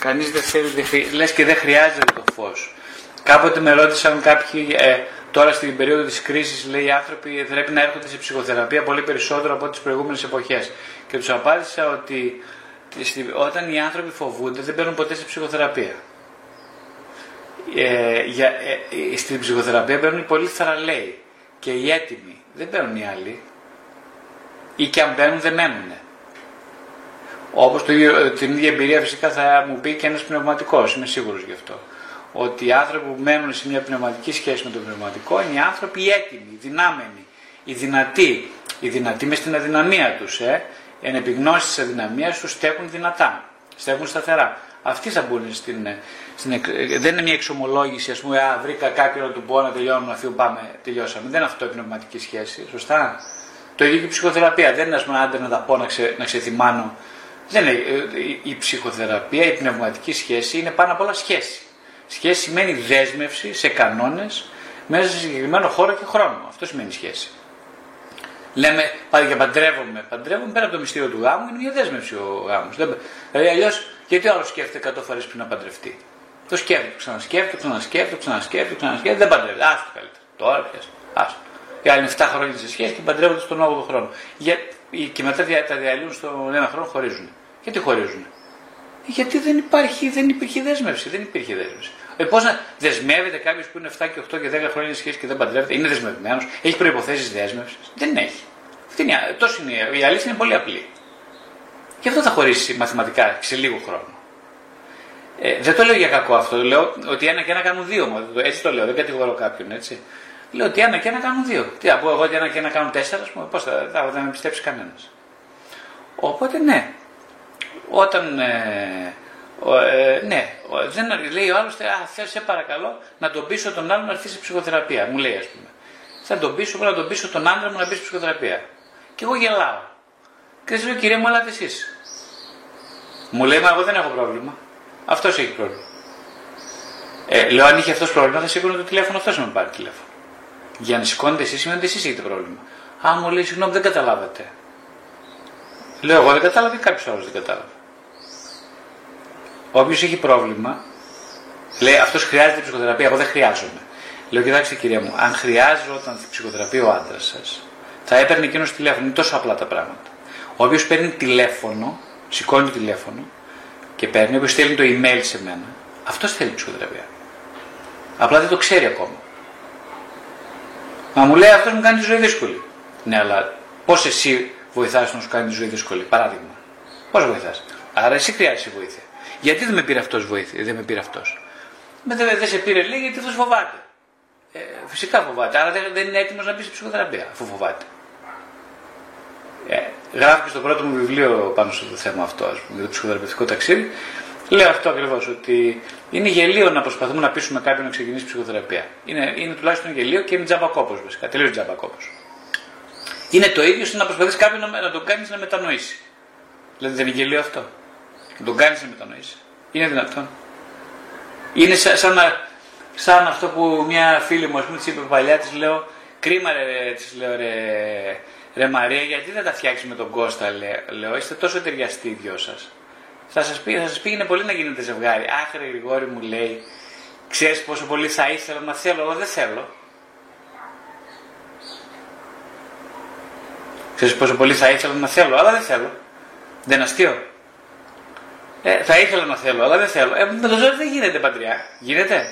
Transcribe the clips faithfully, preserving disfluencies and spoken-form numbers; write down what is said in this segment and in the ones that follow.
Κανείς δεν θέλει, δε, λες και δεν χρειάζεται το φως. Κάποτε με ρώτησαν κάποιοι, ε, τώρα στην περίοδο της κρίσης, λέει, οι άνθρωποι πρέπει να έρχονται σε ψυχοθεραπεία πολύ περισσότερο από τις προηγούμενες εποχές. Και τους απάντησα ότι όταν οι άνθρωποι φοβούνται δεν παίρνουν ποτέ σε ψυχοθεραπεία. Ε, για, ε, στην ψυχοθεραπεία παίρνουν οι πολύ θαραλέοι και οι έτοιμοι. Δεν παίρνουν οι άλλοι. Ή και αν παίρνουν δεν μένουν. Όπως την ίδια εμπειρία φυσικά θα μου πει και ένας πνευματικός, είμαι σίγουρος γι' αυτό. Ότι οι άνθρωποι που μένουν σε μια πνευματική σχέση με τον πνευματικό είναι οι άνθρωποι οι έτοιμοι, οι δυνάμενοι, οι δυνατοί. Οι δυνατοί μες στην αδυναμία τους, ε. Εν επιγνώση της αδυναμίας τους στέκουν δυνατά, στέκουν σταθερά. Αυτοί θα μπουν στην. στην δεν είναι μια εξομολόγηση, ας πούμε, α, βρήκα κάποιον να του πω να τελειώνουμε, αφού πάμε, τελειώσαμε. Δεν είναι αυτό η πνευματική σχέση, σωστά. Το ίδιο και η ψυχοθεραπεία. Δεν είναι, ας πούμε, άντε να τα πω, να, ξε, να ξεθυμάνω. Δεν είναι, η ψυχοθεραπεία, η πνευματική σχέση είναι πάνω απ' όλα σχέση. Σχέση σημαίνει δέσμευση σε κανόνες μέσα σε συγκεκριμένο χώρο και χρόνο. Αυτό σημαίνει σχέση. Λέμε, πάλι και παντρεύομαι. Παντρεύομαι πέρα από το μυστήριο του γάμου, είναι μια δέσμευση ο γάμος. Δηλαδή, αλλιώς, γιατί ο άλλος σκέφτεται εκατό φορές πριν να παντρευτεί. Το σκέφτεται, ξανασκέφτεται, ξανασκέφτεται, ξανασκέφτεται, ξανασκέφτεται, δεν παντρεύεται. Άστο καλύτερα. Τώρα πια. Άστο. Οι άλλοι είναι εφτά χρόνια σε σχέση και παντρεύονται στον όγδοο χρόνο. Για... Και μετά τα διαλύουν στον ένα χρόνο, χωρίζουν. Γιατί χωρίζουν? Γιατί δεν υπάρχει, δεν υπήρχε δέσμευση. Δεν υπήρχε δέσμευση. Ε, πώς να δεσμεύεται κάποιος που είναι εφτά και οκτώ και δέκα χρόνια σχέση και δεν παντρεύεται, είναι δεσμευμένος, έχει προϋποθέσεις δέσμευσης? Δεν έχει. Αυτή είναι, τόσο είναι, η αλήθεια είναι πολύ απλή. Γι' αυτό θα χωρίσει μαθηματικά σε λίγο χρόνο. Ε, δεν το λέω για κακό αυτό. Λέω ότι ένα και ένα κάνουν δύο. Έτσι το λέω, δεν κατηγορώ κάποιον, έτσι. Λέω ότι ένα και ένα κάνουν δύο. Τι θα πω εγώ, ότι ένα και ένα κάνουν τέσσερα, ας πούμε, πώς θα, θα, θα με πιστέψει κανένας. Οπότε ναι. Όταν. Ε, Ε, ναι, δεν, λέει ο άλλος, α, θες, σε παρακαλώ να τον πείσω τον άλλον να έρθει σε ψυχοθεραπεία. Μου λέει, ας πούμε. Θα τον πείσω, να τον πείσω τον άντρα μου να μπει σε ψυχοθεραπεία. Και εγώ γελάω. Και της λέω, κυρία μου, ελάτε εσείς. Μου λέει, μα εγώ δεν έχω πρόβλημα. Αυτός έχει πρόβλημα. Ε, λέω, αν είχε αυτός πρόβλημα, θα σήκωνε το τηλέφωνο, αυτός να με πάρει τηλέφωνο. Για να σηκώνετε εσείς, σημαίνει ότι εσείς έχετε πρόβλημα. Α, μου λέει, συγγνώμη, δεν καταλάβατε. Λέω, εγώ δεν κατάλαβα ή κάποιος άλλος δεν κατάλαβε. Όποιος έχει πρόβλημα, λέει αυτός χρειάζεται ψυχοθεραπεία, εγώ δεν χρειάζομαι. Λέω, κοιτάξτε κυρία μου, αν χρειάζονταν ψυχοθεραπεία ο άντρας σας, θα έπαιρνε εκείνος τηλέφωνο. Είναι τόσο απλά τα πράγματα. Όποιος παίρνει τηλέφωνο, σηκώνει τηλέφωνο και παίρνει, όποιος στέλνει το email σε μένα, αυτός θέλει ψυχοθεραπεία. Απλά δεν το ξέρει ακόμα. Μα μου λέει, αυτός μου κάνει τη ζωή δύσκολη. Ναι, αλλά πώς εσύ βοηθάς να σου κάνει τη ζωή δύσκολη, παράδειγμα? Πώς βοηθάς? Άρα εσύ χρειάζεσαι βοήθεια. Γιατί δεν με πήρε αυτός βοήθεια, δεν με πήρε αυτός. Δεν δε σε πήρε, λέει, γιατί αυτός φοβάται. Ε, φυσικά φοβάται, άρα δεν, δεν είναι έτοιμος να μπει σε ψυχοθεραπεία, αφού φοβάται. Ε, γράφω και στο πρώτο μου βιβλίο πάνω στο θέμα αυτό, ας πούμε, για το ψυχοθεραπευτικό ταξίδι. Λέω αυτό ακριβώς, ότι είναι γελίο να προσπαθούμε να πείσουμε κάποιον να ξεκινήσει ψυχοθεραπεία. Είναι, είναι τουλάχιστον γελίο και είναι τζαμπακόπος βασικά, τελείως τζαμπακόπος. Είναι το ίδιο σαν να προσπαθείς κάποιον να, να τον κάνεις να μετανοήσει. Δηλαδή δεν είναι γελίο αυτό? Να τον κάνεις να μετανοήσει. Είναι δυνατόν? Είναι σαν, σαν, σαν αυτό που μια φίλη μου, ας πούμε, της είπε παλιά, της λέω, κρίμα ρε, της λέω, ρε, ρε Μαρία, γιατί δεν τα φτιάξεις με τον Κώστα, λέ, λέω, είστε τόσο ταιριαστοί οι δυο σας. Θα σας, πει, θα σας πήγαινε πολύ να γίνετε ζευγάρι. Άχ ρε Γρηγόρη, μου λέει, ξέρεις πόσο πολύ θα ήθελα να θέλω, εγώ δεν θέλω. Ξέρεις πόσο πολύ θα ήθελα να θέλω, αλλά δεν θέλω. Δεν είναι αστείο? Ε, θα ήθελα να θέλω, αλλά δεν θέλω. Ε, με το ζόρι δεν γίνεται παντριά. Γίνεται.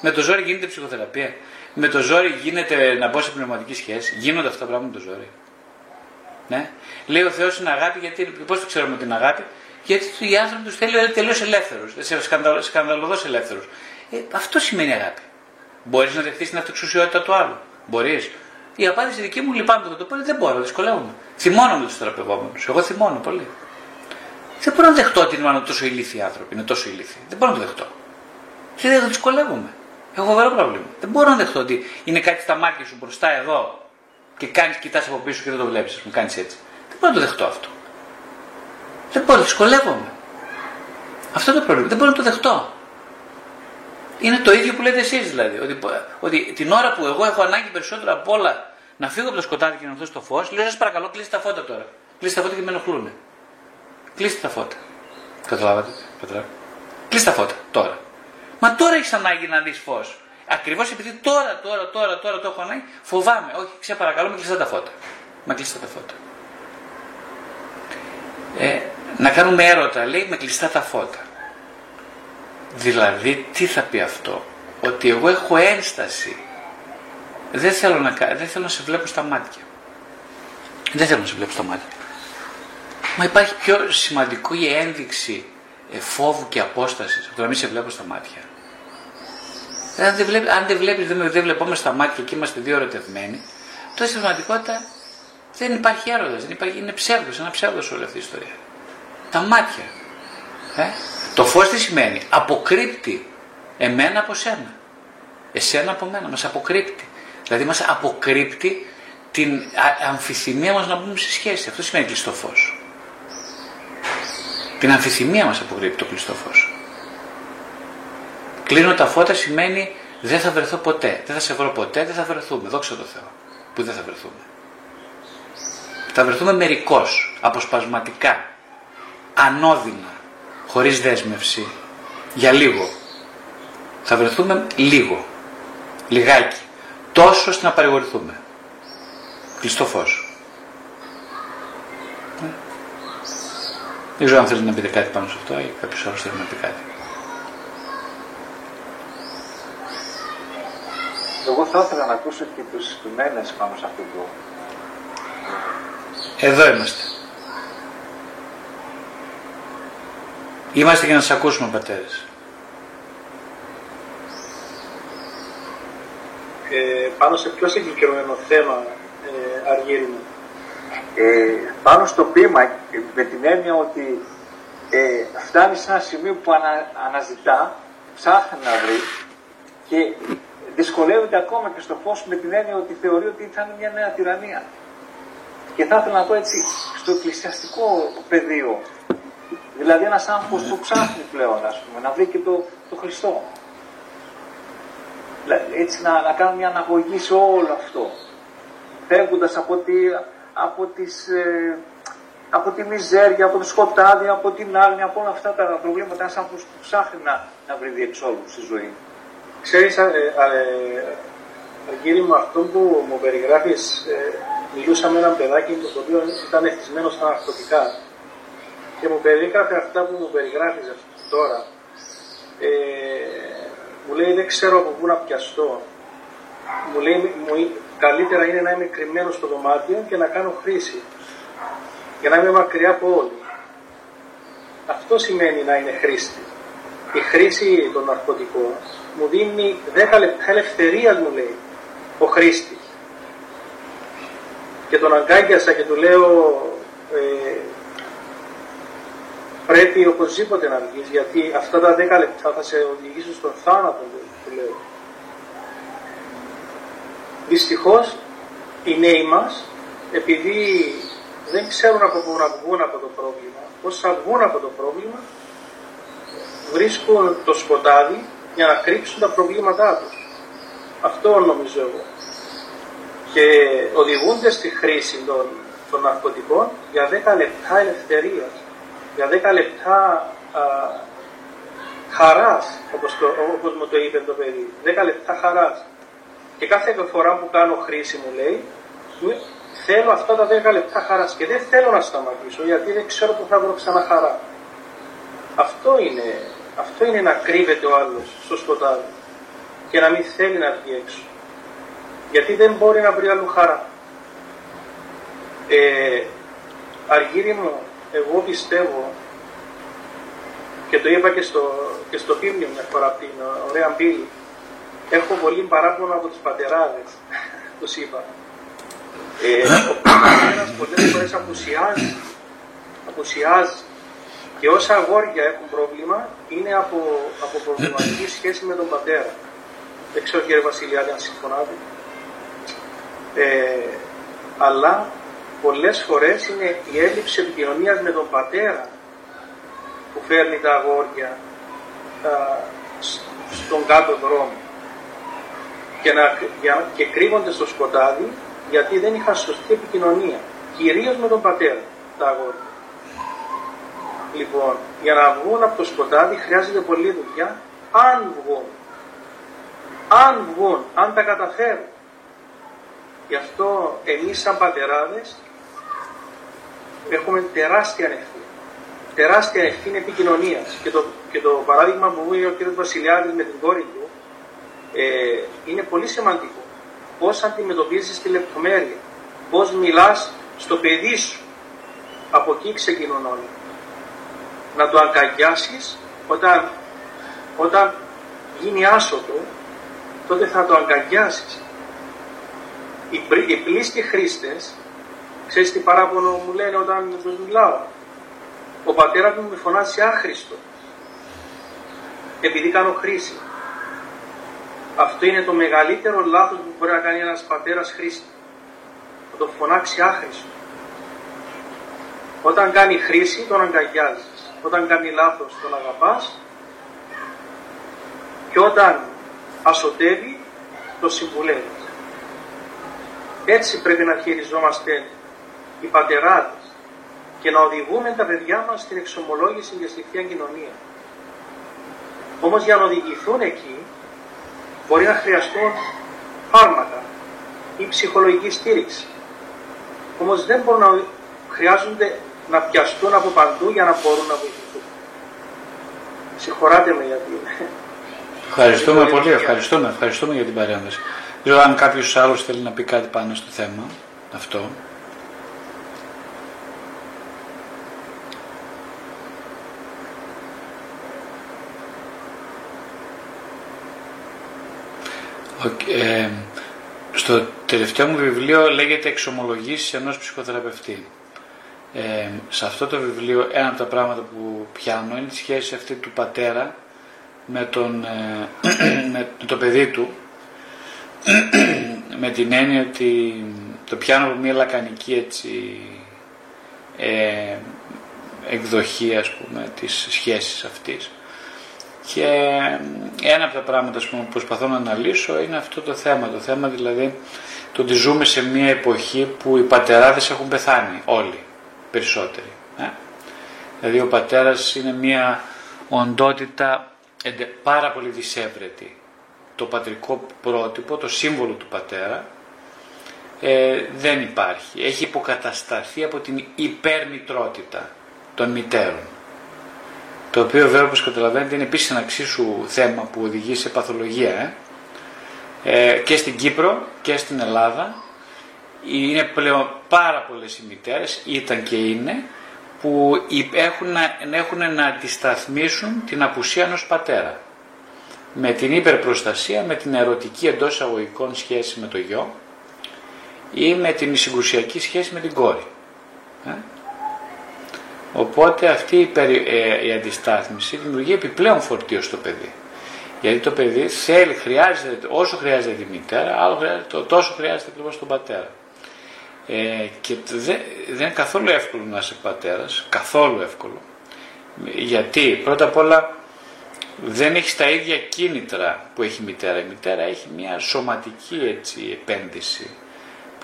Με το ζόρι γίνεται ψυχοθεραπεία. Με το ζόρι γίνεται να μπω σε πνευματική σχέση. Γίνονται αυτά τα πράγματα με το ζόρι. Ναι. Λέει ο Θεός είναι αγάπη, γιατί. Πώς το ξέρουμε την αγάπη? Γιατί οι άνθρωποι τους θέλουν τελείως ελεύθερους. Σκανδαλωδώς ελεύθερους. Ε, αυτό σημαίνει αγάπη. Μπορείς να δεχτείς την αυτοεξουσιότητα του άλλου? Μπορείς? Η απάντηση δική μου, λυπάμαι που θα το πω, δεν μπορώ, δυσκολεύομαι. Θυμώνω με τους θεραπευόμενους. Εγώ θυμώνω πολύ. Δεν μπορώ να δεχτώ ότι είναι τόσο ηλίθιοι άνθρωποι. Είναι τόσο ηλίθιοι. Δεν μπορώ να το δεχτώ. Δεν το δυσκολεύομαι. Έχω φοβερό πρόβλημα. Δεν μπορώ να δεχτώ ότι είναι κάτι στα μάτια σου μπροστά εδώ και κάνεις, κοιτάς από πίσω και δεν το βλέπεις. Μου κάνεις έτσι. Δεν μπορώ να το δεχτώ αυτό. Δεν μπορώ, δυσκολεύομαι. Αυτό είναι το πρόβλημα. Δεν μπορώ να το δεχτώ. Είναι το ίδιο που λέτε εσείς δηλαδή. Ότι, ότι την ώρα που εγώ έχω ανάγκη περισσότερο από όλα να φύγω από το σκοτάδι και να δω στο φως, λέω σας παρακαλώ κλείστε τα φώτα τώρα. Κλείστε τα φώτα και με ενοχλούν. Κλείστε τα φώτα. Καταλάβατε. Καταλάβατε. Κλείς τα φώτα, τώρα. Μα τώρα έχεις ανάγκη να δεις φως. Ακριβώς επειδή τώρα, τώρα, τώρα, τώρα το έχω ανάγκη, φοβάμαι. Όχι, σε παρακαλώ, με κλειστά τα φώτα. Με κλειστά τα φώτα. Ε, να κάνουμε έρωτα, λέει, με κλειστά τα φώτα. Δηλαδή, τι θα πει αυτό? Ότι εγώ έχω ένσταση. Δεν θέλω να, δεν θέλω να σε βλέπω στα μάτια. Δεν θέλω να σε βλέπω στα μάτια. Μα υπάρχει πιο σημαντική ένδειξη φόβου και απόστασης από το να μην σε βλέπω στα μάτια. Αν δεν βλέπεις, αν δεν, βλέπεις δεν, δεν βλεπόμαστε στα μάτια και είμαστε δύο ερωτευμένοι, τότε στην πραγματικότητα δεν υπάρχει έρωτας, δεν υπάρχει, είναι ψεύδος, ένα ψεύδος όλη αυτή η ιστορία. Τα μάτια. Ε? Το φως τι σημαίνει? Αποκρύπτει εμένα από σένα. Εσένα από μένα, μας αποκρύπτει. Δηλαδή μας αποκρύπτει την αμφιθυμία μας να μπούμε σε σχέση. Αυτό σημαίνει κλειστό φως. Την αμφιθυμία μας αποκρύπτει το κλειστό φως. Κλείνω τα φώτα σημαίνει δεν θα βρεθώ ποτέ, δεν θα σε βρω ποτέ, δεν θα βρεθούμε. Δόξα τω Θεώ που δεν θα βρεθούμε. Θα βρεθούμε μερικώς, αποσπασματικά, ανώδυνα, χωρίς δέσμευση, για λίγο. Θα βρεθούμε λίγο, λιγάκι, τόσο ώστε να παρηγορηθούμε. Κλειστό φως. Ναι. Δεν ξέρω αν θέλετε να πείτε κάτι πάνω σε αυτό ή κάποιος άλλος θέλει να πει κάτι. Εγώ θα ήθελα να ακούσω και τους συγκεκριμένες πάνω σε αυτό το... Εδώ είμαστε. Είμαστε για να σας ακούσουμε, πατέρες. Ε, πάνω σε ποιο συγκεκριμένο θέμα ε, αργύρουμε? Ε, πάνω στο ποίημα, με την έννοια ότι ε, φτάνει σε ένα σημείο που ανα, αναζητά, ψάχνει να βρει και δυσκολεύεται ακόμα και στο φως, με την έννοια ότι θεωρεί ότι θα είναι μια νέα τυραννία. Και θα ήθελα να πω έτσι, στο εκκλησιαστικό πεδίο, δηλαδή ένας άνθρωπος που ψάχνει πλέον, ας πούμε, να βρει και το, το Χριστό. Δηλαδή, έτσι να, να κάνουμε μια αναγωγή σε όλο αυτό, φεύγοντας από, τη, από, τις, ε, από τη μιζέρια, από το σκοτάδι, από την άγνοια, από όλα αυτά τα προβλήματα, ένας άνθρωπος που ψάχνει να, να βρει διεξόδου στη ζωή. Ξέρεις, Αργύρη μου, αυτό που μου περιγράφεις, ε, μιλούσα με έναν παιδάκι το οποίο ήταν ευτυχισμένο στα ναρκωτικά και μου περιγράφει αυτά που μου περιγράφεις τώρα. Ε, μου λέει δεν ξέρω από πού να πιαστώ. Μου λέει μου, καλύτερα είναι να είμαι κρυμμένο στο δωμάτιο και να κάνω χρήση για να είμαι μακριά από όλοι. Αυτό σημαίνει να είναι χρήστη. Η χρήση των ναρκωτικών μου δίνει δέκα λεπτά ελευθερίας, μου λέει, ο χρήστης. Και τον αγκάγκιασα και του λέω ε, πρέπει οπωσδήποτε να βγεις, γιατί αυτά τα δέκα λεπτά θα σε οδηγήσουν στον θάνατο, του λέω. Δυστυχώς οι νέοι μας, επειδή δεν ξέρουν από πού να βγουν από το πρόβλημα, πώς θα βγουν από το πρόβλημα, βρίσκουν το σκοτάδι για να κρύψουν τα προβλήματά τους. Αυτό νομίζω εγώ. Και οδηγούνται στη χρήση των, των ναρκωτικών για δέκα λεπτά ελευθερίας, για δέκα λεπτά α, χαράς, όπως, το, όπως μου το είπε το παιδί, δέκα λεπτά χαράς. Και κάθε φορά που κάνω χρήση, μου λέει, θέλω αυτά τα δέκα λεπτά χαράς και δεν θέλω να σταματήσω, γιατί δεν ξέρω που θα βρω ξανά χαρά. Αυτό είναι, αυτό είναι να κρύβεται ο άλλος στο σκοτάδι και να μην θέλει να βγει έξω. Γιατί δεν μπορεί να βρει άλλου χαρά. Ε, Αργύρη μου, εγώ πιστεύω, και το είπα και στο, και στο πίμνιο μια φορά από την ωραία πύλη, έχω πολύ παράπονο από τους πατεράδες, τους είπα. Ε, ο πατέρας πολλές φορές απουσιάζει, απουσιάζει. Και όσα αγόρια έχουν πρόβλημα είναι από, από προβληματική σχέση με τον πατέρα. Δεν ξέρω, κύριε Βασιλειάδη, αν συμφωνάτε. Ε, αλλά πολλές φορές είναι η έλλειψη επικοινωνίας με τον πατέρα που φέρνει τα αγόρια α, στον κάτω δρόμο και, να, για, και κρύβονται στο σκοτάδι γιατί δεν είχαν σωστή επικοινωνία, κυρίως με τον πατέρα τα αγόρια. Λοιπόν, για να βγουν από το σκοτάδι χρειάζεται πολλή δουλειά, αν βγουν. Αν βγουν, αν τα καταφέρουν. Γι' αυτό εμείς σαν πατεράδες έχουμε τεράστια ευθύνη. Τεράστια ευθύνη επικοινωνίας. Και το, και το παράδειγμα που βγήκε ο κ. Βασιλειάδης με την κόρη του ε, είναι πολύ σημαντικό. Πώς αντιμετωπίζεις τη λεπτομέρεια, πώς μιλάς στο παιδί σου. Από εκεί ξεκινούν όλοι. Να το αγκαλιάσεις όταν, όταν γίνει άσωτο, τότε θα το αγκαλιάσεις. Οι, οι πλήστοι χρήστες, ξέρεις τι παράπονο μου λένε όταν τους μιλάω. Ο πατέρα μου με φωνάζει άχρηστο, επειδή κάνω χρήση. Αυτό είναι το μεγαλύτερο λάθος που μπορεί να κάνει ένας πατέρας χρήστη. Να το φωνάξει άχρηστο. Όταν κάνει χρήση, τον αγκαλιάζεις. Όταν κάνει λάθος, τον αγαπάς. Και όταν ασωτεύει, τον συμβουλεύεις. Έτσι πρέπει να χειριζόμαστε οι πατεράδες και να οδηγούμε τα παιδιά μας στην εξομολόγηση για στη Θεία Κοινωνία. Όμως για να οδηγηθούν εκεί, μπορεί να χρειαστούν φάρμακα ή ψυχολογική στήριξη. Όμως δεν μπορούν να χρειάζονται να πιαστούν από παντού για να μπορούν να βοηθηθούν. Συγχωράτε με γιατί... Ευχαριστούμε πολύ, ευχαριστούμε, ευχαριστούμε για την παρέμβαση. Δεν ξέρω αν κάποιος άλλος θέλει να πει κάτι πάνω στο θέμα αυτό. Okay. Στο τελευταίο μου βιβλίο λέγεται «Εξομολογήσεις ενός ψυχοθεραπευτή». Ε, σε αυτό το βιβλίο ένα από τα πράγματα που πιάνω είναι τη σχέση αυτή του πατέρα με, τον, ε, με το παιδί του, με την έννοια ότι το πιάνω από μια λακανική έτσι, ε, εκδοχή ας πούμε, της σχέσης αυτής. Και ένα από τα πράγματα πούμε, που προσπαθώ να αναλύσω είναι αυτό το θέμα. Το θέμα δηλαδή το ότι ζούμε σε μια εποχή που οι πατεράδες έχουν πεθάνει όλοι, περισσότεροι. Ε? Δηλαδή ο πατέρας είναι μια οντότητα πάρα πολύ δυσέβρετη. Το πατρικό πρότυπο, το σύμβολο του πατέρα ε, δεν υπάρχει. Έχει υποκατασταθεί από την υπερμητρότητα των μητέρων. Το οποίο βέβαια όπως καταλαβαίνετε είναι επίσης ένα εξίσου θέμα που οδηγεί σε παθολογία ε. Ε, και στην Κύπρο και στην Ελλάδα είναι πλέον πάρα πολλές οι μητέρες, ήταν και είναι, που έχουν να, έχουν να αντισταθμίσουν την απουσία ενός πατέρα με την υπερπροστασία, με την ερωτική εντός εισαγωγικών σχέση με το γιο ή με την συγκρουσιακή σχέση με την κόρη. Ε. Οπότε αυτή η, περι... ε, η αντιστάθμιση δημιουργεί επιπλέον φορτίο στο παιδί. Γιατί το παιδί θέλει, χρειάζεται, όσο χρειάζεται τη μητέρα, άλλο χρειάζεται, τόσο χρειάζεται ακριβώς τον πατέρα. Ε, και δεν, δεν είναι καθόλου εύκολο να είσαι πατέρας, καθόλου εύκολο. Γιατί πρώτα απ' όλα δεν έχεις τα ίδια κίνητρα που έχει η μητέρα. Η μητέρα έχει μια σωματική έτσι, επένδυση.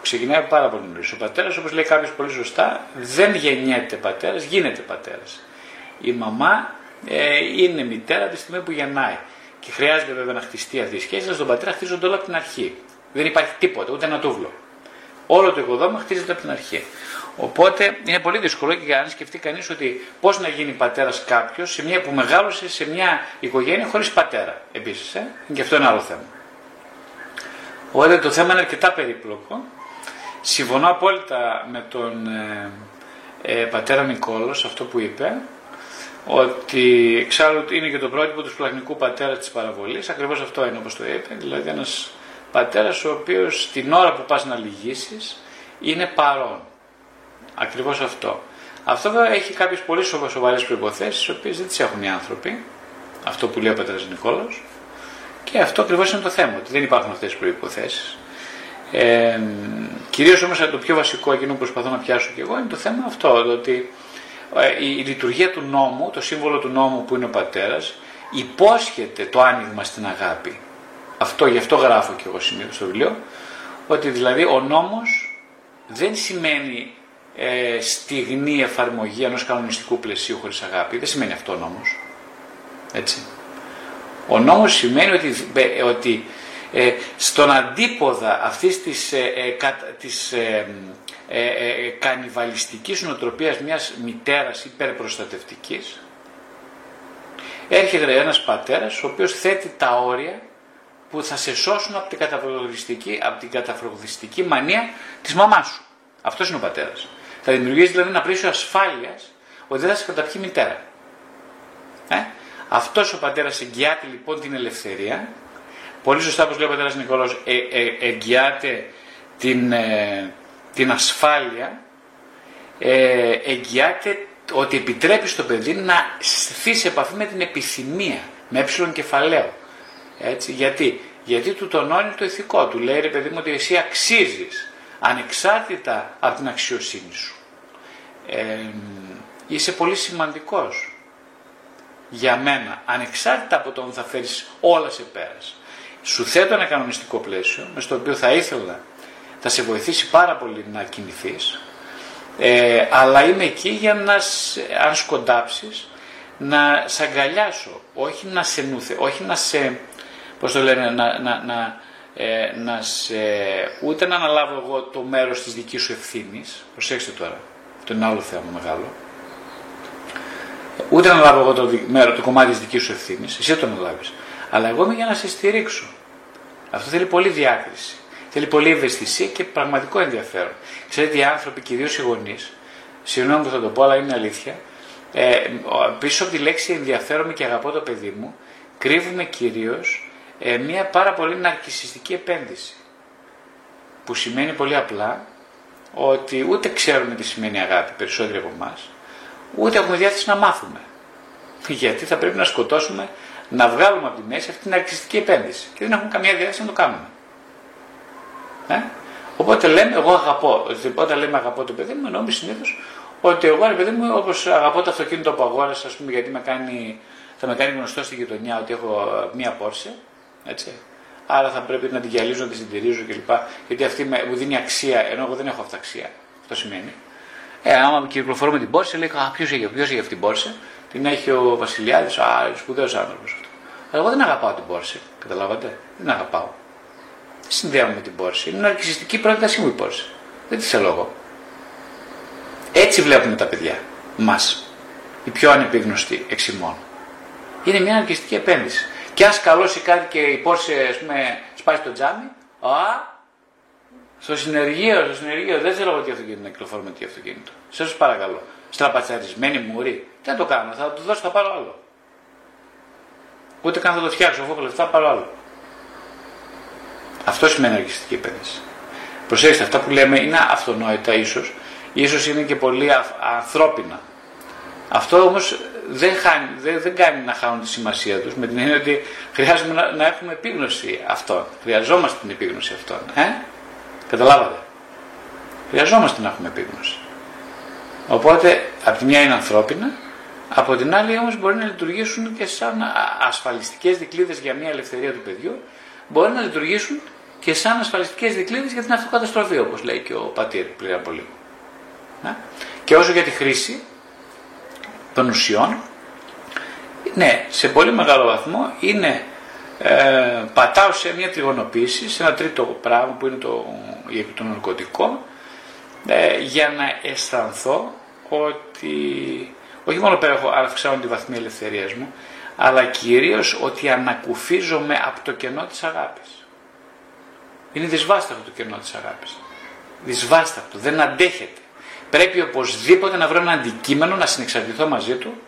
Ξεκινάει πάρα πολύ νωρίς. Ο πατέρας, όπως λέει κάποιος πολύ σωστά, δεν γεννιέται πατέρας, γίνεται πατέρας. Η μαμά ε, είναι μητέρα τη στιγμή που γεννάει. Και χρειάζεται βέβαια να χτιστεί αυτή η σχέση, αλλά στον πατέρα χτίζονται όλα από την αρχή. Δεν υπάρχει τίποτα, ούτε ένα τούβλο. Όλο το οικοδόμημα χτίζεται από την αρχή. Οπότε είναι πολύ δύσκολο και για να σκεφτεί κανείς ότι πώς να γίνει πατέρας κάποιος σε μια που μεγάλωσε σε μια οικογένεια χωρίς πατέρα. Επίσης, ε? και αυτό είναι άλλο θέμα. Οπότε το θέμα είναι αρκετά περίπλοκο. Συμφωνώ απόλυτα με τον ε, ε, πατέρα Νικόλο σε αυτό που είπε, ότι εξάλλου είναι και το πρότυπο του πλαχνικού πατέρα της παραβολής, ακριβώς αυτό είναι όπως το είπε, δηλαδή ένας πατέρας ο οποίος την ώρα που πας να λυγίσεις είναι παρόν, ακριβώς αυτό. Αυτό βέβαια έχει κάποιες πολύ σοβαρές προϋποθέσεις, τις οποίες δεν τις έχουν οι άνθρωποι, αυτό που λέει ο πατέρας Νικόλος, και αυτό ακριβώς είναι το θέμα, ότι δεν υπάρχουν αυτές τις προϋποθέσεις. Ε, κυρίως όμως το πιο βασικό, εκείνο που προσπαθώ να πιάσω και εγώ, είναι το θέμα αυτό, ότι η, η λειτουργία του νόμου, το σύμβολο του νόμου που είναι ο πατέρας, υπόσχεται το άνοιγμα στην αγάπη. Αυτό, γι' αυτό γράφω και εγώ στο βιβλίο, ότι δηλαδή ο νόμος δεν σημαίνει ε, στιγνή εφαρμογή ενός κανονιστικού πλαισίου χωρίς αγάπη. Δεν σημαίνει αυτό ο νόμος. Έτσι. Ο νόμος σημαίνει ότι, ε, ότι ε, στον αντίποδα αυτής της, ε, ε, κα, της ε, ε, ε, κανιβαλιστικής νοοτροπίας μιας μητέρας υπερπροστατευτικής έρχεται ένας πατέρας ο οποίος θέτει τα όρια που θα σε σώσουν από την καταφρονιστική, από την καταφρονιστική μανία της μαμάς σου. Αυτός είναι ο πατέρας. Θα δημιουργήσει δηλαδή ένα πλαίσιο ασφάλειας ότι δεν θα σε καταπιεί μητέρα. Ε? Αυτός ο πατέρας εγγυάται λοιπόν την ελευθερία. Πολύ σωστά όπως λέει ο πατέρας Νικόλαος, ε, ε, εγγυάται την, ε, την ασφάλεια, ε, εγγυάται ότι επιτρέπει στο παιδί να στηθεί σε επαφή με την επιθυμία, με έψιλον κεφαλαίο. Έτσι, γιατί? Γιατί του τονώνει το ηθικό του. Λέει ρε παιδί μου ότι εσύ αξίζεις ανεξάρτητα από την αξιοσύνη σου. Ε, είσαι πολύ σημαντικός για μένα, ανεξάρτητα από το αν θα φέρεις όλα σε πέρας. Σου θέτω ένα κανονιστικό πλαίσιο με στο οποίο θα ήθελα, θα σε βοηθήσει πάρα πολύ να κινηθείς, ε, αλλά είμαι εκεί για να αν σκοντάψεις, να σε αγκαλιάσω, όχι να σε νουθε, όχι να σε, πώς το λένε, να, να, να, ε, να σε, ούτε να αναλάβω εγώ το μέρος της δικής σου ευθύνης, προσέξτε τώρα, αυτό είναι άλλο θέμα μεγάλο, ούτε να αναλάβω εγώ το, μέρο, το κομμάτι της δικής σου ευθύνης, εσύ το αναλάβεις, αλλά εγώ είμαι για να σε στηρίξω. Αυτό θέλει πολύ διάκριση, θέλει πολύ ευαισθησία και πραγματικό ενδιαφέρον. Ξέρετε, οι άνθρωποι, κυρίως οι γονείς, συγγνώμη που θα το πω, αλλά είναι αλήθεια, Ε, πίσω από τη λέξη ενδιαφέρομαι και αγαπώ το παιδί μου, κρύβουμε κυρίως ε, μια πάρα πολύ ναρκισσιστική επένδυση. Που σημαίνει πολύ απλά ότι ούτε ξέρουμε τι σημαίνει αγάπη περισσότεροι από εμάς, ούτε έχουμε διάθεση να μάθουμε. Γιατί θα πρέπει να σκοτώσουμε, να βγάλουμε από τη μέση αυτή την ναρκισσιστική επένδυση και δεν έχουμε καμία διάθεση να το κάνουμε. Ε? Οπότε λέμε, εγώ αγαπώ. Όταν λέμε αγαπώ το παιδί μου, εννοούμε συνήθως ότι εγώ, ρε παιδί μου, όπως αγαπώ το αυτοκίνητο που αγόρασα, ας πούμε, γιατί με κάνει, θα με κάνει γνωστό στην γειτονιά ότι έχω μία Porsche, έτσι. Άρα θα πρέπει να την γυαλίζω, να τη συντηρίζω κλπ. Γιατί αυτή μου δίνει αξία, ενώ εγώ δεν έχω αυταξία. Αυτό σημαίνει. Ε, άμα κυκλοφορώ με την Porsche, λέει, α, ποιος έχει, ποιος έχει αυτή την Porsche? Την έχει ο Βασιλειάδης, α, σπουδαίος άνθρωπος αυτό. Αλλά εγώ δεν αγαπάω την Porsche, καταλάβατε. Δεν αγαπάω. Δεν συνδέομαι με την Porsche. Είναι ναρκισσιστική πρόθεση μου η Porsche. Δεν τη θέλω εγώ. Έτσι βλέπουμε τα παιδιά μας, οι πιο ανεπίγνωστοι εξ ημών. Είναι μια αναρκιστική επένδυση. Και αν σκαλώσει κάτι και η Porsche, ας πούμε, σπάσει το τζάμι, α, στο συνεργείο, στο συνεργείο, δεν θέλω εγώ τι αυτοκίνητο να κυκλοφορώ με τι αυτοκίνητο. Σας παρακαλώ. Στραπατσαρισμένη μουρή, τι να το κάνω, θα του δώσω, θα πάρω άλλο. Ούτε καν θα το φτιάξω, αφού έχω λεφτά, πάρω άλλο. Αυτό σημαίνει αναρκιστική επένδυση. Προσέξτε, αυτά που λέμε είναι αυτονόητα ίσως. Ίσως είναι και πολύ ανθρώπινα. Αυτό όμως δεν, χάνει, δεν, δεν κάνει να χάνουν τη σημασία τους, με την έννοια ότι χρειάζομαι να, να έχουμε επίγνωση αυτών. Χρειαζόμαστε την επίγνωση αυτών. Ε? Καταλάβατε. Χρειαζόμαστε να έχουμε επίγνωση. Οπότε, από τη μια είναι ανθρώπινα, από την άλλη όμως μπορεί να λειτουργήσουν και σαν ασφαλιστικές δικλείδες για μια ελευθερία του παιδιού, μπορεί να λειτουργήσουν και σαν ασφαλιστικές δικλείδες για την αυτοκαταστροφή, όπως λέει και ο πατήρ πριν από λίγο. Να. Και όσο για τη χρήση των ουσιών, ναι, σε πολύ μεγάλο βαθμό είναι ε, πατάω σε μια τριγωνοποίηση, σε ένα τρίτο πράγμα που είναι το, το ναρκωτικό, ε, για να αισθανθώ ότι όχι μόνο πέρα έχω αυξάνω τη βαθμή ελευθερίας μου, αλλά κυρίως ότι ανακουφίζομαι από το κενό της αγάπης. Είναι δυσβάσταχτο το κενό της αγάπης, δυσβάσταχτο, δεν αντέχεται. Πρέπει οπωσδήποτε να βρω ένα αντικείμενο να συνεξαρτηθώ μαζί του,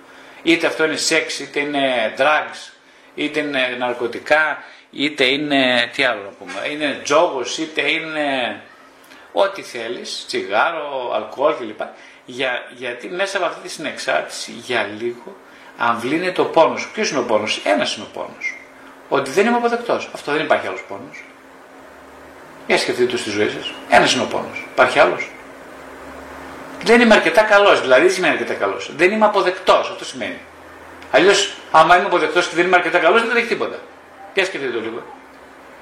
είτε αυτό είναι σεξ, είτε είναι drugs, είτε είναι ναρκωτικά, είτε είναι, τι άλλο να πούμε, είναι τζόγος, είτε είναι ό,τι θέλεις, τσιγάρο, αλκοόλ κλπ. Για, γιατί μέσα από αυτή τη συνεξάρτηση για λίγο αμβλύνεται ο πόνος σου. Ποιος είναι ο πόνος? Ένας είναι ο πόνος. Ότι δεν είμαι αποδεκτός. Αυτό δεν υπάρχει άλλος πόνος. Για σκεφτείτε το στη ζωή σας. Ένας είναι ο πόνος. Υπάρχει άλλος? Δεν είμαι αρκετά καλός, δηλαδή δεν σημαίνει αρκετά καλός. Δεν είμαι αποδεκτός, αυτό σημαίνει. Αλλιώς, άμα είμαι αποδεκτός και δεν είμαι αρκετά καλός, δεν τρέχει τίποτα. Για σκεφτείτε το λίγο.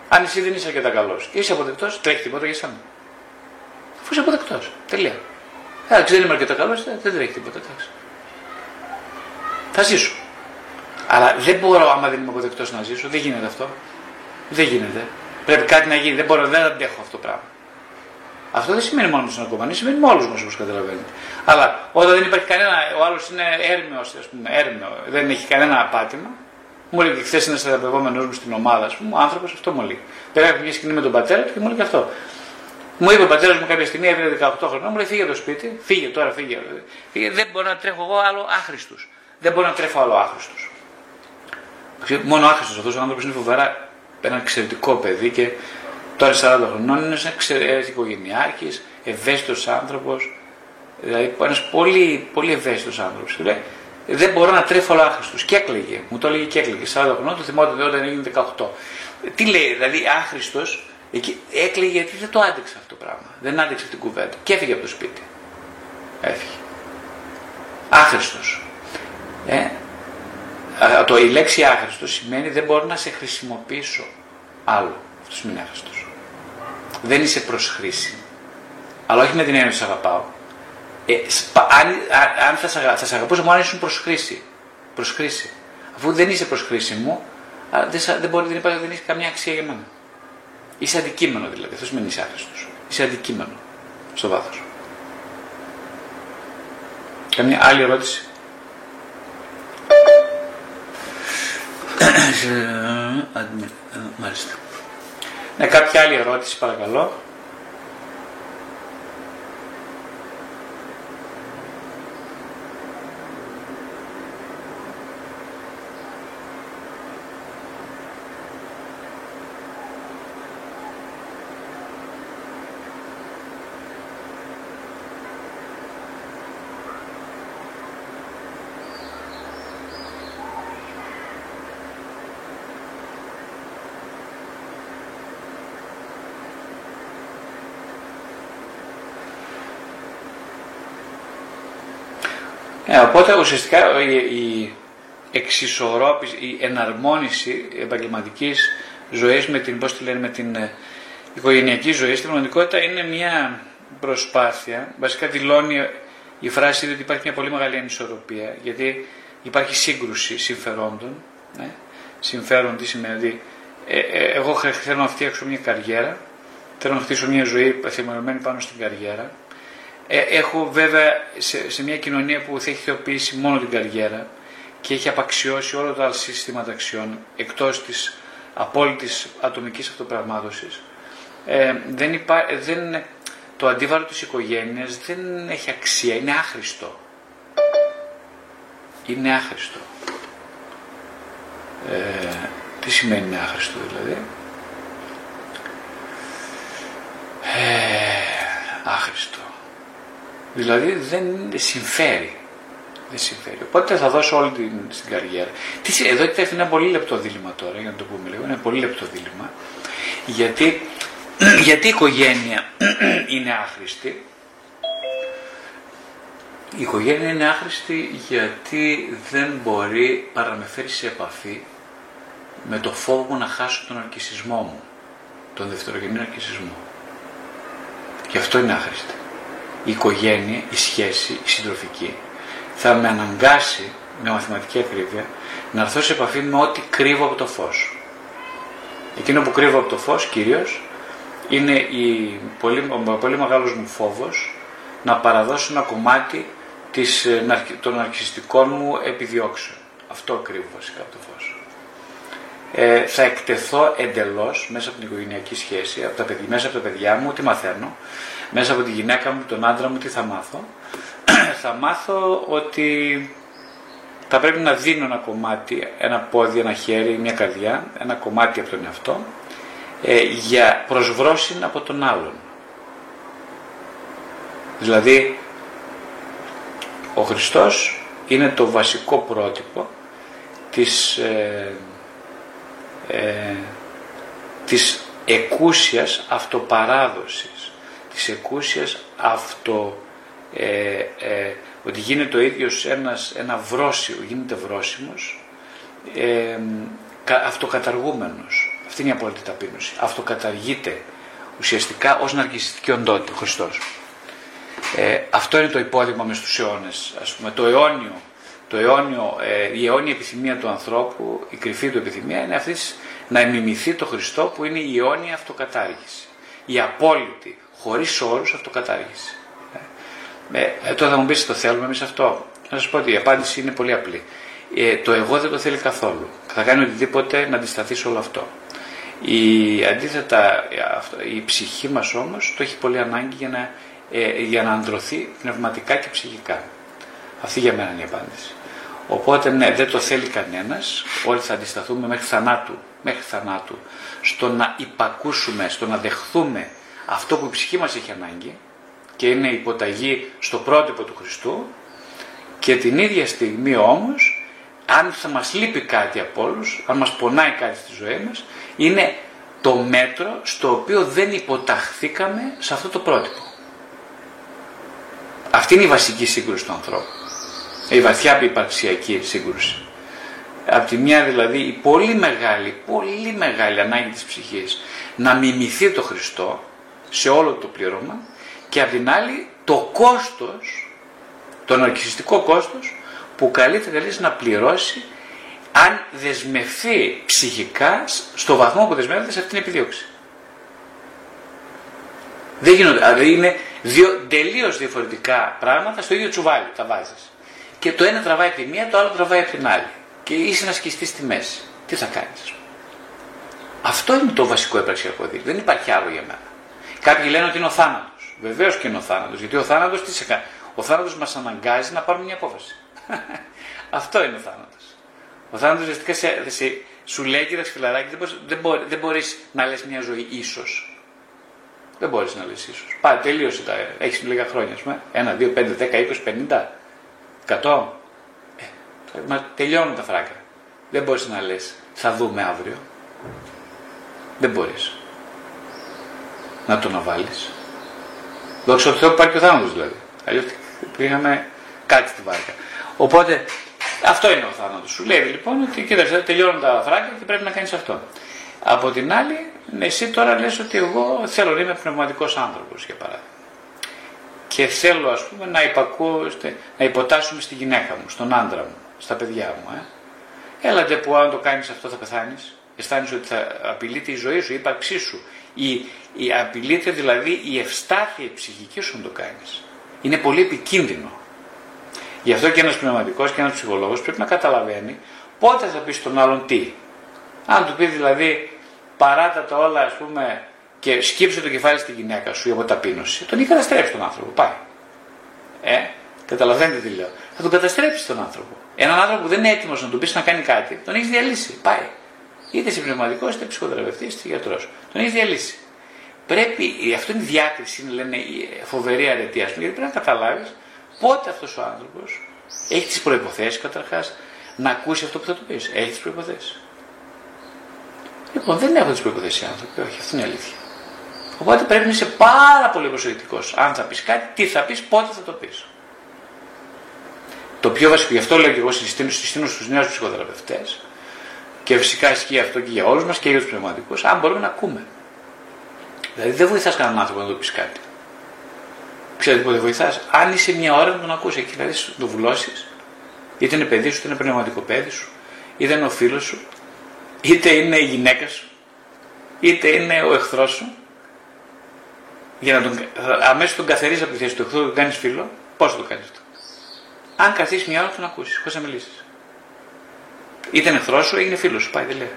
Αν εσύ δεν είσαι αρκετά καλός και είσαι αποδεκτός, τρέχει τίποτα για σένα. Αφού είσαι αποδεκτός. Τελεία. Αν ξέρουμε αρκετά καλό, δεν τρέχει τίποτα. Τάξη. Θα ζήσω. Αλλά δεν μπορώ, άμα δεν είμαι αποδεκτός, να ζήσω. Δεν γίνεται αυτό. Δεν γίνεται. Πρέπει κάτι να γίνει. Δεν μπορώ, δεν αντέχω αυτό το πράγμα. Αυτό δεν σημαίνει μόνο με του ναρκωμανείς, σημαίνει με όλους μας, όπως καταλαβαίνετε. Αλλά όταν δεν υπάρχει κανένα, ο άλλος είναι έρμεος, ας πούμε, έρμεο, δεν έχει κανένα απάτημα. Μου έλεγε και χθες ένας θεραπευόμενος μου στην ομάδα, ας πούμε, ο άνθρωπος αυτό μου έλεγε. Πέρασε μια σκηνή με τον πατέρα του και μου έλεγε αυτό. Μου είπε ο πατέρας μου κάποια στιγμή, έβγαινε δεκαοκτώ χρονών, μου λέει: Φύγε το σπίτι, φύγε τώρα, φύγε. φύγε. Δεν μπορώ να τρέχω εγώ άλλο άχρηστος. Δεν μπορώ να τρέφω άλλο άχρηστος. Μόνο άχρηστος αυτός ο άνθρωπος είναι φοβερά ένα εξαιρετικό παιδί και τώρα σαράντα χρονών είναι ένας οικογενειάρχης, ευαίσθητος άνθρωπος. Δηλαδή ένας πολύ, πολύ ευαίσθητος άνθρωπος. Δηλαδή, δεν μπορώ να τρέφω άλλο άχρηστος. Και έκλαιγε, μου το έλεγε και έκλαιγε. σαράντα χρονών, το θυμόταν όταν έγινε δεκαοκτώ. Τι λέει, δηλαδή άχρηστος. Εκεί έκλαιγε γιατί δεν το άντεξε αυτό το πράγμα. Δεν άντεξε την κουβέντα. Και έφυγε από το σπίτι. Έφυγε. Άχρηστος. Ε. Το, η λέξη άχρηστος σημαίνει δεν μπορώ να σε χρησιμοποιήσω άλλο. Αυτό σημαίνει άχρηστος. Δεν είσαι προς χρήση. Αλλά όχι με την έννοια ότι σε αγαπάω. Ε, αν αν θα, θα σε αγαπούσα μόνο αν ήσουν προς χρήση. Προς χρήση. Αφού δεν είσαι προς χρήση μου, δεν, δεν, μπορεί, δεν, υπάρχει, δεν έχει καμιά αξία για μένα. Είσαι αντικείμενο δηλαδή, αυτό σημαίνει είσαι άχρηστος. Είσαι αντικείμενο, στο βάθος. Καμία άλλη ερώτηση? Μάλιστα. Ναι, κάποια άλλη ερώτηση παρακαλώ. Ε, οπότε ουσιαστικά η εξισορρόπηση, η εναρμόνιση επαγγελματικής ζωής με την, πώς τη λένε, με την οικογενειακή ζωή στην πραγματικότητα είναι μια προσπάθεια. Βασικά δηλώνει η φράση ότι υπάρχει μια πολύ μεγάλη ανισορροπία, γιατί υπάρχει σύγκρουση συμφερόντων. Ναι. Συμφέρον τι σημαίνει, ότι ε, ε, εγώ θέλω να φτιάξω μια καριέρα, θέλω να χτίσω μια ζωή θεμελιωμένη πάνω στην καριέρα. Έχω βέβαια σε, σε μια κοινωνία που θα έχει θεοποιήσει μόνο την καριέρα και έχει απαξιώσει όλα τα άλλα συστήματα αξιών εκτός της απόλυτης ατομικής αυτοπραγμάτωσης. Ε, δεν υπά, δεν, το αντίβαρο της οικογένειας δεν έχει αξία, είναι άχρηστο. Είναι άχρηστο. Ε, τι σημαίνει είναι άχρηστο δηλαδή? Ε, άχρηστο. Δηλαδή δεν συμφέρει. Δεν συμφέρει. Οπότε θα δώσω όλη την, στην καριέρα. Τι, εδώ υπάρχει ένα πολύ λεπτό δίλημμα τώρα, για να το πούμε λίγο. Ένα πολύ λεπτό δίλημμα. Γιατί, γιατί η οικογένεια είναι άχρηστη. Η οικογένεια είναι άχρηστη γιατί δεν μπορεί παρά να με φέρει σε επαφή με το φόβο μου να χάσω τον αρκισισμό μου. Τον δευτερογενή αρκισισμό. Γι' αυτό είναι άχρηστη. Η οικογένεια, η σχέση, η συντροφική θα με αναγκάσει με μαθηματική ακρίβεια να έρθω σε επαφή με ό,τι κρύβω από το φως. Εκείνο που κρύβω από το φως κυρίως είναι η πολύ, ο πολύ μεγάλος μου φόβος να παραδώσω ένα κομμάτι της, των ναρκισσιστικών μου επιδιώξεων. Αυτό κρύβω βασικά από το φως. Ε, θα εκτεθώ εντελώς μέσα από την οικογενειακή σχέση, από τα παιδιά, μέσα από τα παιδιά μου, τι μαθαίνω, μέσα από τη γυναίκα μου, τον άντρα μου, τι θα μάθω. Θα μάθω ότι θα πρέπει να δίνω ένα κομμάτι, ένα πόδι, ένα χέρι, μια καρδιά, ένα κομμάτι από τον εαυτό, ε, για προσβρόσιν από τον άλλον. Δηλαδή, ο Χριστός είναι το βασικό πρότυπο της... Ε, Ε, της εκούσιας αυτοπαράδοσης, της εκούσιας αυτο... Ε, ε, ότι γίνεται ο ίδιος ένας, ένα βρόσιο, γίνεται βρόσιμος, ε, αυτοκαταργούμενος. Αυτή είναι η απόλυτη ταπείνωση. Αυτοκαταργείται ουσιαστικά ως ναρκισσιστική οντότητα ο Χριστός. Ε, αυτό είναι το υπόδειγμα μες στους αιώνες. Ας πούμε, το αιώνιο, το αιώνιο, ε, η αιώνια επιθυμία του ανθρώπου, η κρυφή του επιθυμία είναι αυτή να μιμηθεί το Χριστό που είναι η αιώνια αυτοκατάργηση. Η απόλυτη, χωρίς όρους αυτοκατάργηση. Ε, ε, τώρα θα μου πεις, το θέλουμε εμείς αυτό? Να σας πω ότι η απάντηση είναι πολύ απλή. Ε, το εγώ δεν το θέλει καθόλου. Θα κάνει οτιδήποτε να αντισταθεί σε όλο αυτό. Η, αντίθετα, η ψυχή μας όμως το έχει πολύ ανάγκη για να, ε, για να αντρωθεί πνευματικά και ψυχικά. Αυτή για μένα είναι η απάντηση. Οπότε ναι, δεν το θέλει κανένας, όλοι θα αντισταθούμε μέχρι θανάτου, μέχρι θανάτου στο να υπακούσουμε, στο να δεχθούμε αυτό που η ψυχή μας έχει ανάγκη και είναι υποταγή στο πρότυπο του Χριστού, και την ίδια στιγμή όμως, αν θα μας λείπει κάτι από όλους, αν μας πονάει κάτι στη ζωή μας, είναι το μέτρο στο οποίο δεν υποταχθήκαμε σε αυτό το πρότυπο. Αυτή είναι η βασική σύγκρουση του ανθρώπου. Η βαθιά υπαρξιακή σύγκρουση. Απ' τη μια δηλαδή η πολύ μεγάλη, πολύ μεγάλη ανάγκη της ψυχής να μιμηθεί το Χριστό σε όλο το πλήρωμα, και απ' την άλλη το κόστος, το ναρκισσιστικό κόστος που καλείται καλής να πληρώσει αν δεσμευθεί ψυχικά στο βαθμό που δεσμεύεται σε αυτήν την επιδίωξη. Δεν γίνονται, δηλαδή είναι δύο τελείως διαφορετικά πράγματα στο ίδιο τσουβάλι τα βάζεις. Και το ένα τραβάει από τη μία, το άλλο τραβάει από την άλλη. Και είσαι να σκιστείς στη μέση. Τι θα κάνεις? Αυτό είναι το βασικό επραξιακό δίκαιο. Δεν υπάρχει άλλο για μένα. Κάποιοι λένε ότι είναι ο θάνατος. Βεβαίως και είναι ο θάνατος. Γιατί ο θάνατος τι σε κάνει? Ο θάνατος μας αναγκάζει να πάρουμε μια απόφαση. Αυτό είναι ο θάνατος. Ο θάνατος ουσιαστικά σε, σε, σου λέει, κύριε Σφυλαράκη, δεν μπορείς, δεν, μπορεί, δεν μπορείς να λες μια ζωή ίσως. Δεν μπορείς να λες ίσως. Πάει, τελείωσε τα. Έχεις λίγα χρόνια, ας πούμε. Ένα, δύο, πέντε, δέκα, είκοσι, πενήντα, εκατό. Μα τελειώνουν τα φράγκα. Δεν μπορείς να λες, θα δούμε αύριο. Δεν μπορείς να το να βάλεις. Δόξα τω Θεώ που υπάρχει ο θάνατος δηλαδή. Αλλιώς πήγαμε κάτι στη βάρκα. Οπότε αυτό είναι ο θάνατος. Σου λέει λοιπόν ότι κοίταξε, τελειώνουν τα φράγκα και πρέπει να κάνεις αυτό. Από την άλλη, εσύ τώρα λες ότι εγώ θέλω να είμαι πνευματικός άνθρωπος για παράδειγμα. Και θέλω ας πούμε να, υπακούω, να υποτάσσουμε στη γυναίκα μου, στον άντρα μου, στα παιδιά μου. Ε. Έλατε που αν το κάνεις αυτό θα πεθάνεις. Αισθάνεσαι ότι θα απειλείται η ζωή σου, η ύπαρξή σου. Η, η απειλείται δηλαδή η ευστάθεια ψυχική σου να το κάνεις. Είναι πολύ επικίνδυνο. Γι' αυτό και ένας πνευματικός και ένας ψυχολόγος πρέπει να καταλαβαίνει πότε θα πει στον άλλον τι. Αν του πει δηλαδή παράτα τα όλα ας πούμε και σκύψε το κεφάλι στη γυναίκα σου από ταπείνωση, τον είχε καταστρέψει τον άνθρωπο. Πάει. Ε, καταλαβαίνετε τι λέω. Θα τον καταστρέψει τον άνθρωπο. Έναν άνθρωπο που δεν είναι έτοιμος να του πει να κάνει κάτι, τον έχει διαλύσει. Πάει. Είτε είσαι πνευματικός, είτε ψυχοθεραπευτής, είτε γιατρός. Τον έχει διαλύσει. Πρέπει, αυτό είναι διάκριση, είναι λένε φοβερή αρετή, ας πούμε, γιατί πρέπει να καταλάβεις πότε αυτός ο άνθρωπος έχει τις προϋποθέσεις καταρχάς να ακούσει αυτό που θα του πεις. Έχει τις προϋποθέσεις. Λοιπόν, δεν έχουν τις προϋποθέσεις οι άνθρωποι, όχι, αυτό είναι αλήθεια. Οπότε πρέπει να είσαι πάρα πολύ προσεκτικός. Αν θα πεις κάτι, τι θα πεις, πότε θα το πεις. Το πιο βασικό, γι' αυτό λέω και εγώ συστήνω, συστήνω στους νέους ψυχοθεραπευτές, και φυσικά ισχύει αυτό και για όλους μας και για τους πνευματικούς, αν μπορούμε να ακούμε. Δηλαδή δεν βοηθάς κανέναν άνθρωπο να του πεις κάτι. Ξέρετε πότε βοηθάς? Αν είσαι μια ώρα να τον ακούσει, εκεί δηλαδή να τον βουλώσεις, είτε είναι παιδί σου, είτε είναι πνευματικό παιδί σου, είτε είναι ο φίλος σου, είτε είναι η γυναίκα σου, είτε είναι ο εχθρός σου. Για να τον, αμέσως τον καθαρίζεις από τη θέση του εχθρού, τον κάνεις φίλο, πώς θα το κάνεις αυτό? Αν καθίσεις μια ώρα να τον ακούσεις, χωρίς να μιλήσεις. Είτε είναι εχθρός σου, έγινε φίλος σου, πάει, δεν λέει.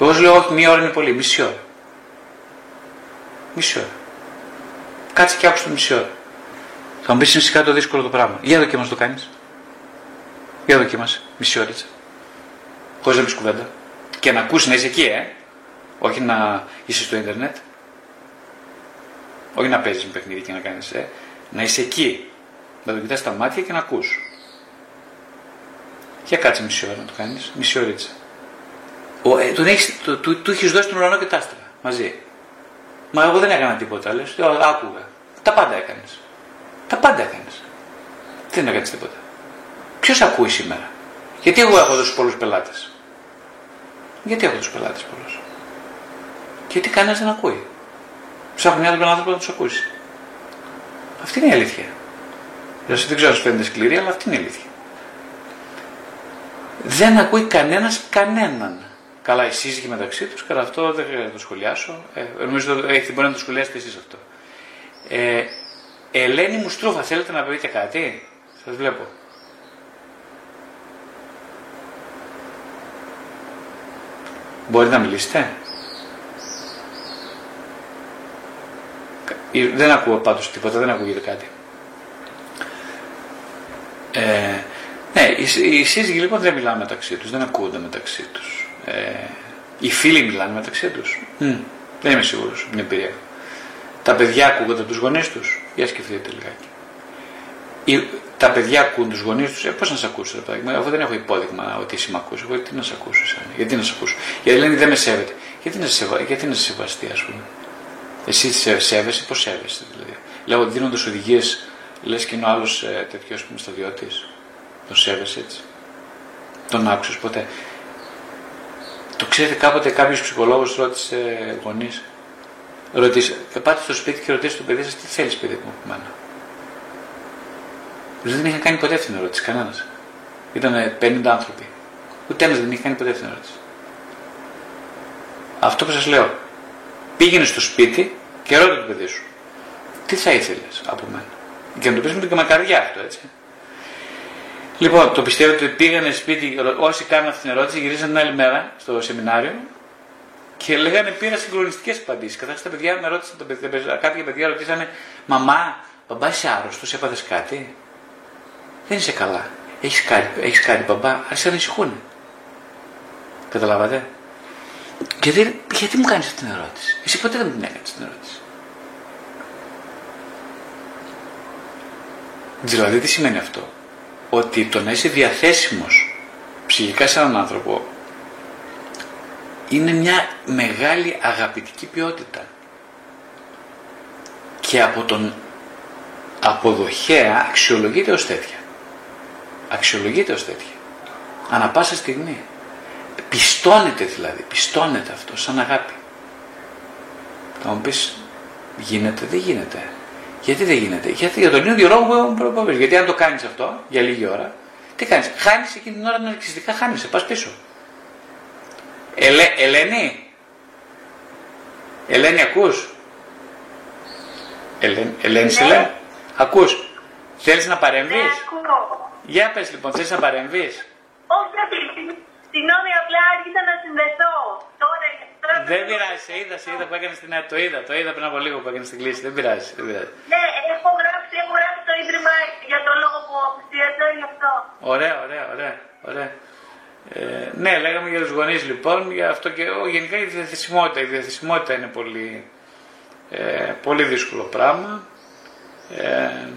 Εγώ σου λέω, όχι, μία ώρα είναι πολύ, μισή ώρα. Μισή ώρα. Κάτσε και άκουσε το μισή ώρα. Θα μου πεις φυσικά το δύσκολο το πράγμα. Για δοκίμασε το κάνεις. Για δοκίμασε. Μισή ώρα έτσι. Χωρίς να πεις κουβέντα. Και να ακούσεις να είσαι εκεί, ε. Όχι να είσαι στο ίντερνετ. Όχι να παίζεις με παιχνίδι και να κάνεις, ε. Να είσαι εκεί. Να το κοιτάς στα μάτια και να ακούς. Για κάτσε μισή ώρα να το κάνεις. Μισή ώρα έτσι. Ε, του έχεις, το, το, το, έχεις δώσει τον ουρανό και τα άστρα μαζί. Μα εγώ δεν έκανα τίποτα, λες. Άκουγα. Τα πάντα έκανες. Τα πάντα έκανες. Δεν έκανες τίποτα. Ποιος ακούει σήμερα? Γιατί εγώ έχω τόσους πολλούς πελάτες? Γιατί έχω τόσους πελάτες πολλούς? Γιατί κανένας δεν ακούει. Ψάχνω μια τον άνθρωπο να τους ακούσει. Αυτή είναι η αλήθεια. Δεν ξέρω αν σου φαίνεται σκληρή, αλλά αυτή είναι η αλήθεια. Δεν ακούει κανένας κανέναν. Καλά, οι σύζυγοι μεταξύ τους, κατά αυτό δεν θα το σχολιάσω. Ε, νομίζω ότι μπορεί να το σχολιάσετε εσείς αυτό. Ε, Ελένη μου Στρούφα, θέλετε να πείτε κάτι? Σας βλέπω. Μπορείτε να μιλήσετε? Δεν ακούω πάντως τίποτα, δεν ακούγεται κάτι. Ε, ναι, οι σύζυγοι λοιπόν δεν μιλάνε μεταξύ τους, δεν ακούγονται μεταξύ τους. Ε, οι φίλοι μιλάνε μεταξύ τους. Mm. Δεν είμαι σίγουρος, είναι εμπειρία. Τα παιδιά ακούγονται από τους γονείς τους. Για σκεφτείτε λιγάκι. Οι, τα παιδιά ακούν τους γονείς τους. Ε, πώς να σε ακούσω, ρε παιδάκι? Εγώ δεν έχω υπόδειγμα ότι εσύ με ακούς. Εγώ τι να σε ακούσω, σαν. Γιατί να σε ακούσω? Γιατί λένε δεν με σέβεται. Γιατί να σε, σεβα... σε σεβαστεί, ας πούμε. Εσύ σε σέβεσαι, πώς σέβεσαι, δηλαδή. Λέω δίνοντας οδηγίες, λες και είναι ο άλλος ε, τέτοιο, ας πούμε, σταδιώτης. Τον σέβεσαι έτσι? Τον άκουσες ποτέ? Το ξέρετε, κάποτε κάποιος ψυχολόγος ρώτησε γονείς. Ρωτήσε, πάτε στο σπίτι και ρωτήσε το παιδί σας τι θέλεις, παιδί μου, από μένα. Δεν είχαν κάνει ποτέ αυτή την ερώτηση, κανένας. Ήταν πενήντα άνθρωποι. Ούτε ένας δεν είχε κάνει ποτέ αυτή την ερώτηση. Αυτό που σας λέω. Πήγαινε στο σπίτι και ρώτησε το παιδί σου. Τι θα ήθελες από μένα? Και να το πεις με την μακαρδιά αυτό, έτσι. Λοιπόν, το πιστεύω ότι πήγανε σπίτι, όσοι κάνουν αυτή την ερώτηση, γυρίσαν την άλλη μέρα στο σεμινάριο και λέγανε, πήρα συγκλονιστικές απαντήσεις. Καταρχάς τα παιδιά με ρώτησαν, κάποια παιδιά ρωτήσανε, μαμά, μπαμπά, είσαι άρρωστος, έπαθες κάτι? Δεν είσαι καλά. Έχεις κάτι, έχεις κάτι μπαμπά? Άρχισαν να ανησυχούν. Καταλάβατε? Γιατί, γιατί μου κάνεις αυτή την ερώτηση? Εσύ ποτέ δεν μου την έκανες την ερώτηση. Δηλαδή, τι σημαίνει αυτό? Ότι το να είσαι διαθέσιμος ψυχικά σε έναν άνθρωπο είναι μια μεγάλη αγαπητική ποιότητα. Και από τον αποδοχέα αξιολογείται ως τέτοια. Αξιολογείται ως τέτοια. Ανά πάσα στιγμή. Πιστώνεται δηλαδή, πιστώνεται αυτό σαν αγάπη. Θα μου πεις, γίνεται, δεν γίνεται. Γιατί δεν γίνεται? Γιατί για τον ίδιο λόγο που είπαμε. Γιατί αν το κάνεις αυτό για λίγη ώρα, τι κάνεις? Χάνεις εκείνη την ώρα ναρκιστικά, χάνεσαι, πας πίσω. Ελε, Ελένη, Ελένη, ακούς? Ελένη, Ελένη, σε λέω. Ακούς? Θέλεις να παρεμβείς? Για πες λοιπόν, θέλεις να παρεμβείς? Όχι, συγγνώμη, απλά άρχισα να συνδεθώ. Δεν πειράζει, σε είδα, σε είδα που έκανες την... το είδα, το είδα πριν από λίγο που έκανες την κλίση, δεν πειράζει. Δεν πειράζει. Ναι, έχω γράψει, έχω γράψει το ίδρυμα για τον λόγο που απουσιάζω, γι' αυτό. Ωραία, ωραία, ωραία, ωραία. Ε, ναι, λέγαμε για τους γονείς λοιπόν, για αυτό και ο, γενικά η διαθεσιμότητα. Η διαθεσιμότητα είναι πολύ, ε, πολύ δύσκολο πράγμα. Ε,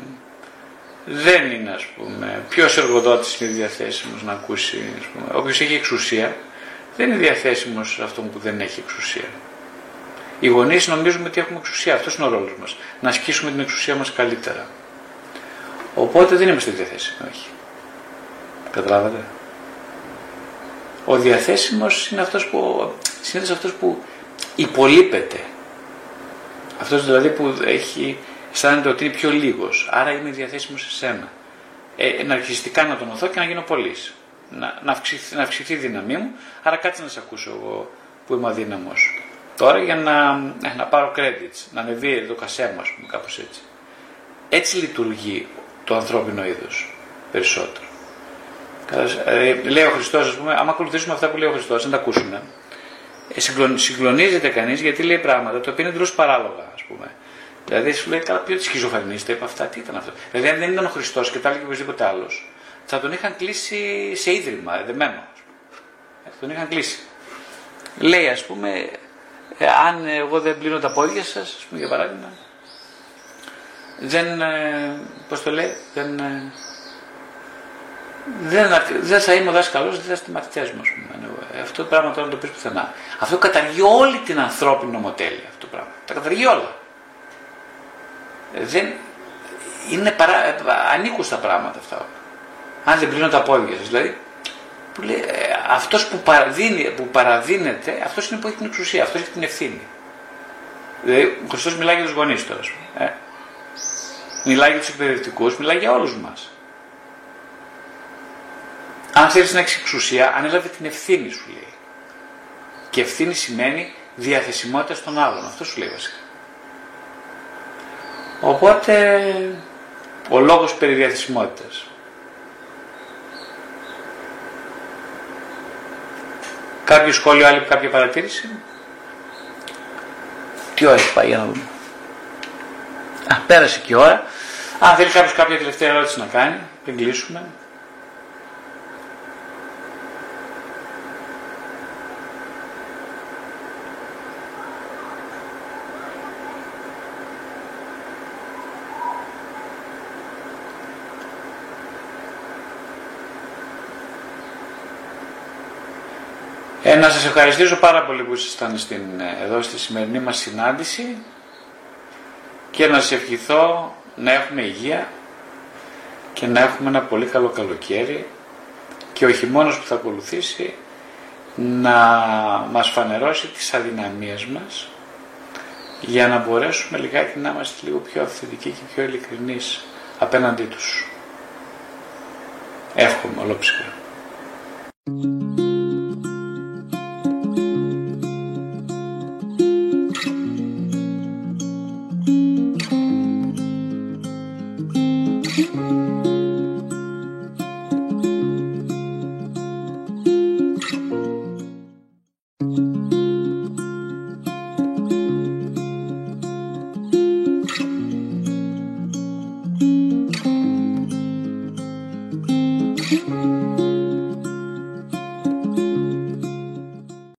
δεν είναι, ας πούμε, ποιος εργοδότης είναι διαθέσιμος να ακούσει, ας πούμε, όποιος έχει εξουσία. Δεν είναι διαθέσιμος σε αυτόν που δεν έχει εξουσία. Οι γονείς νομίζουμε ότι έχουμε εξουσία. Αυτός είναι ο ρόλος μας. Να ασκήσουμε την εξουσία μας καλύτερα. Οπότε δεν είμαστε διαθέσιμοι, όχι. Καταλάβατε. Ο διαθέσιμος είναι αυτός που, συνήθως αυτός που υπολείπεται. Αυτός δηλαδή που έχει, αισθάνεται ότι είναι πιο λίγος. Άρα είμαι διαθέσιμος σε σένα. Ε, ναρκισιστικά να τον οθώ και να γίνω πολύς. Να, να, αυξηθεί, να αυξηθεί η δύναμή μου, άρα κάτσε να σε ακούσω εγώ που είμαι αδύναμος. Τώρα για να, να πάρω credits, να ανεβεί το κασέ μου, ας πούμε, κάπως έτσι. Έτσι λειτουργεί το ανθρώπινο είδος περισσότερο. Ε, λέει ο Χριστός, ας πούμε, άμα ακολουθήσουμε αυτά που λέει ο Χριστός, να τα ακούσουμε, ε, συγκλον, συγκλονίζεται κανείς γιατί λέει πράγματα τα οποία είναι εντελώς παράλογα, ας πούμε. Δηλαδή σου λέει, καλά, ποιο τη σχιζοφρενής τα είπα αυτά, τι ήταν αυτό? Δηλαδή, αν δεν ήταν ο Χριστός και τα έλεγε οπωσδήποτε άλλος, θα τον είχαν κλείσει σε ίδρυμα, δεμένο. Θα τον είχαν κλείσει. Λέει, ας πούμε, ε, αν εγώ δεν πλύνω τα πόδια σας, ας πούμε, για παράδειγμα, δεν, ε, πώς το λέει, δεν, ε, δεν, δεν θα είμαι ο δάσκαλος, δεν θα είστε μαθητές μου, ας πούμε. Ε, αυτό το πράγμα τώρα να το πεις πουθενά. Αυτό καταργεί όλη την ανθρώπινη νομοτέλεια, αυτό το πράγμα. Τα καταργεί όλα. Ε, δεν, είναι παρά, ε, ανήκουν στα πράγματα αυτά όλα. Αν δεν πλύνω τα πόδια σας, δηλαδή, που λέει, ε, αυτός που, παραδίνει, που παραδίνεται, αυτός είναι που έχει την εξουσία, αυτός έχει την ευθύνη. Δηλαδή, ο Χριστός μιλάει για τους γονείς τώρα, ε. μιλάει για τους εκπαιδευτικούς, μιλάει για όλους μας. Αν θέλεις να έχεις εξουσία, ανέλαβε την ευθύνη σου, λέει. Και ευθύνη σημαίνει διαθεσιμότητα στον άλλον. Αυτό σου λέει βασικά. Οπότε, ο λόγος περί διαθεσιμότητας. Κάποιο σχόλιο, άλλη κάποια παρατήρηση. Τι ώρα έχει πάει, για να δούμε. Α, πέρασε και η ώρα. Αν θέλει κάποιος κάποια τελευταία ερώτηση να κάνει, πριν κλείσουμε. Ε, να σας ευχαριστήσω πάρα πολύ που ήσασταν στην, εδώ στη σημερινή μας συνάντηση και να σας ευχηθώ να έχουμε υγεία και να έχουμε ένα πολύ καλό καλοκαίρι και ο χειμώνας που θα ακολουθήσει να μας φανερώσει τις αδυναμίες μας για να μπορέσουμε λιγάκι να είμαστε λίγο πιο αυθεντικοί και πιο ειλικρινείς απέναντί τους. Εύχομαι ολόψυχα. Thank you.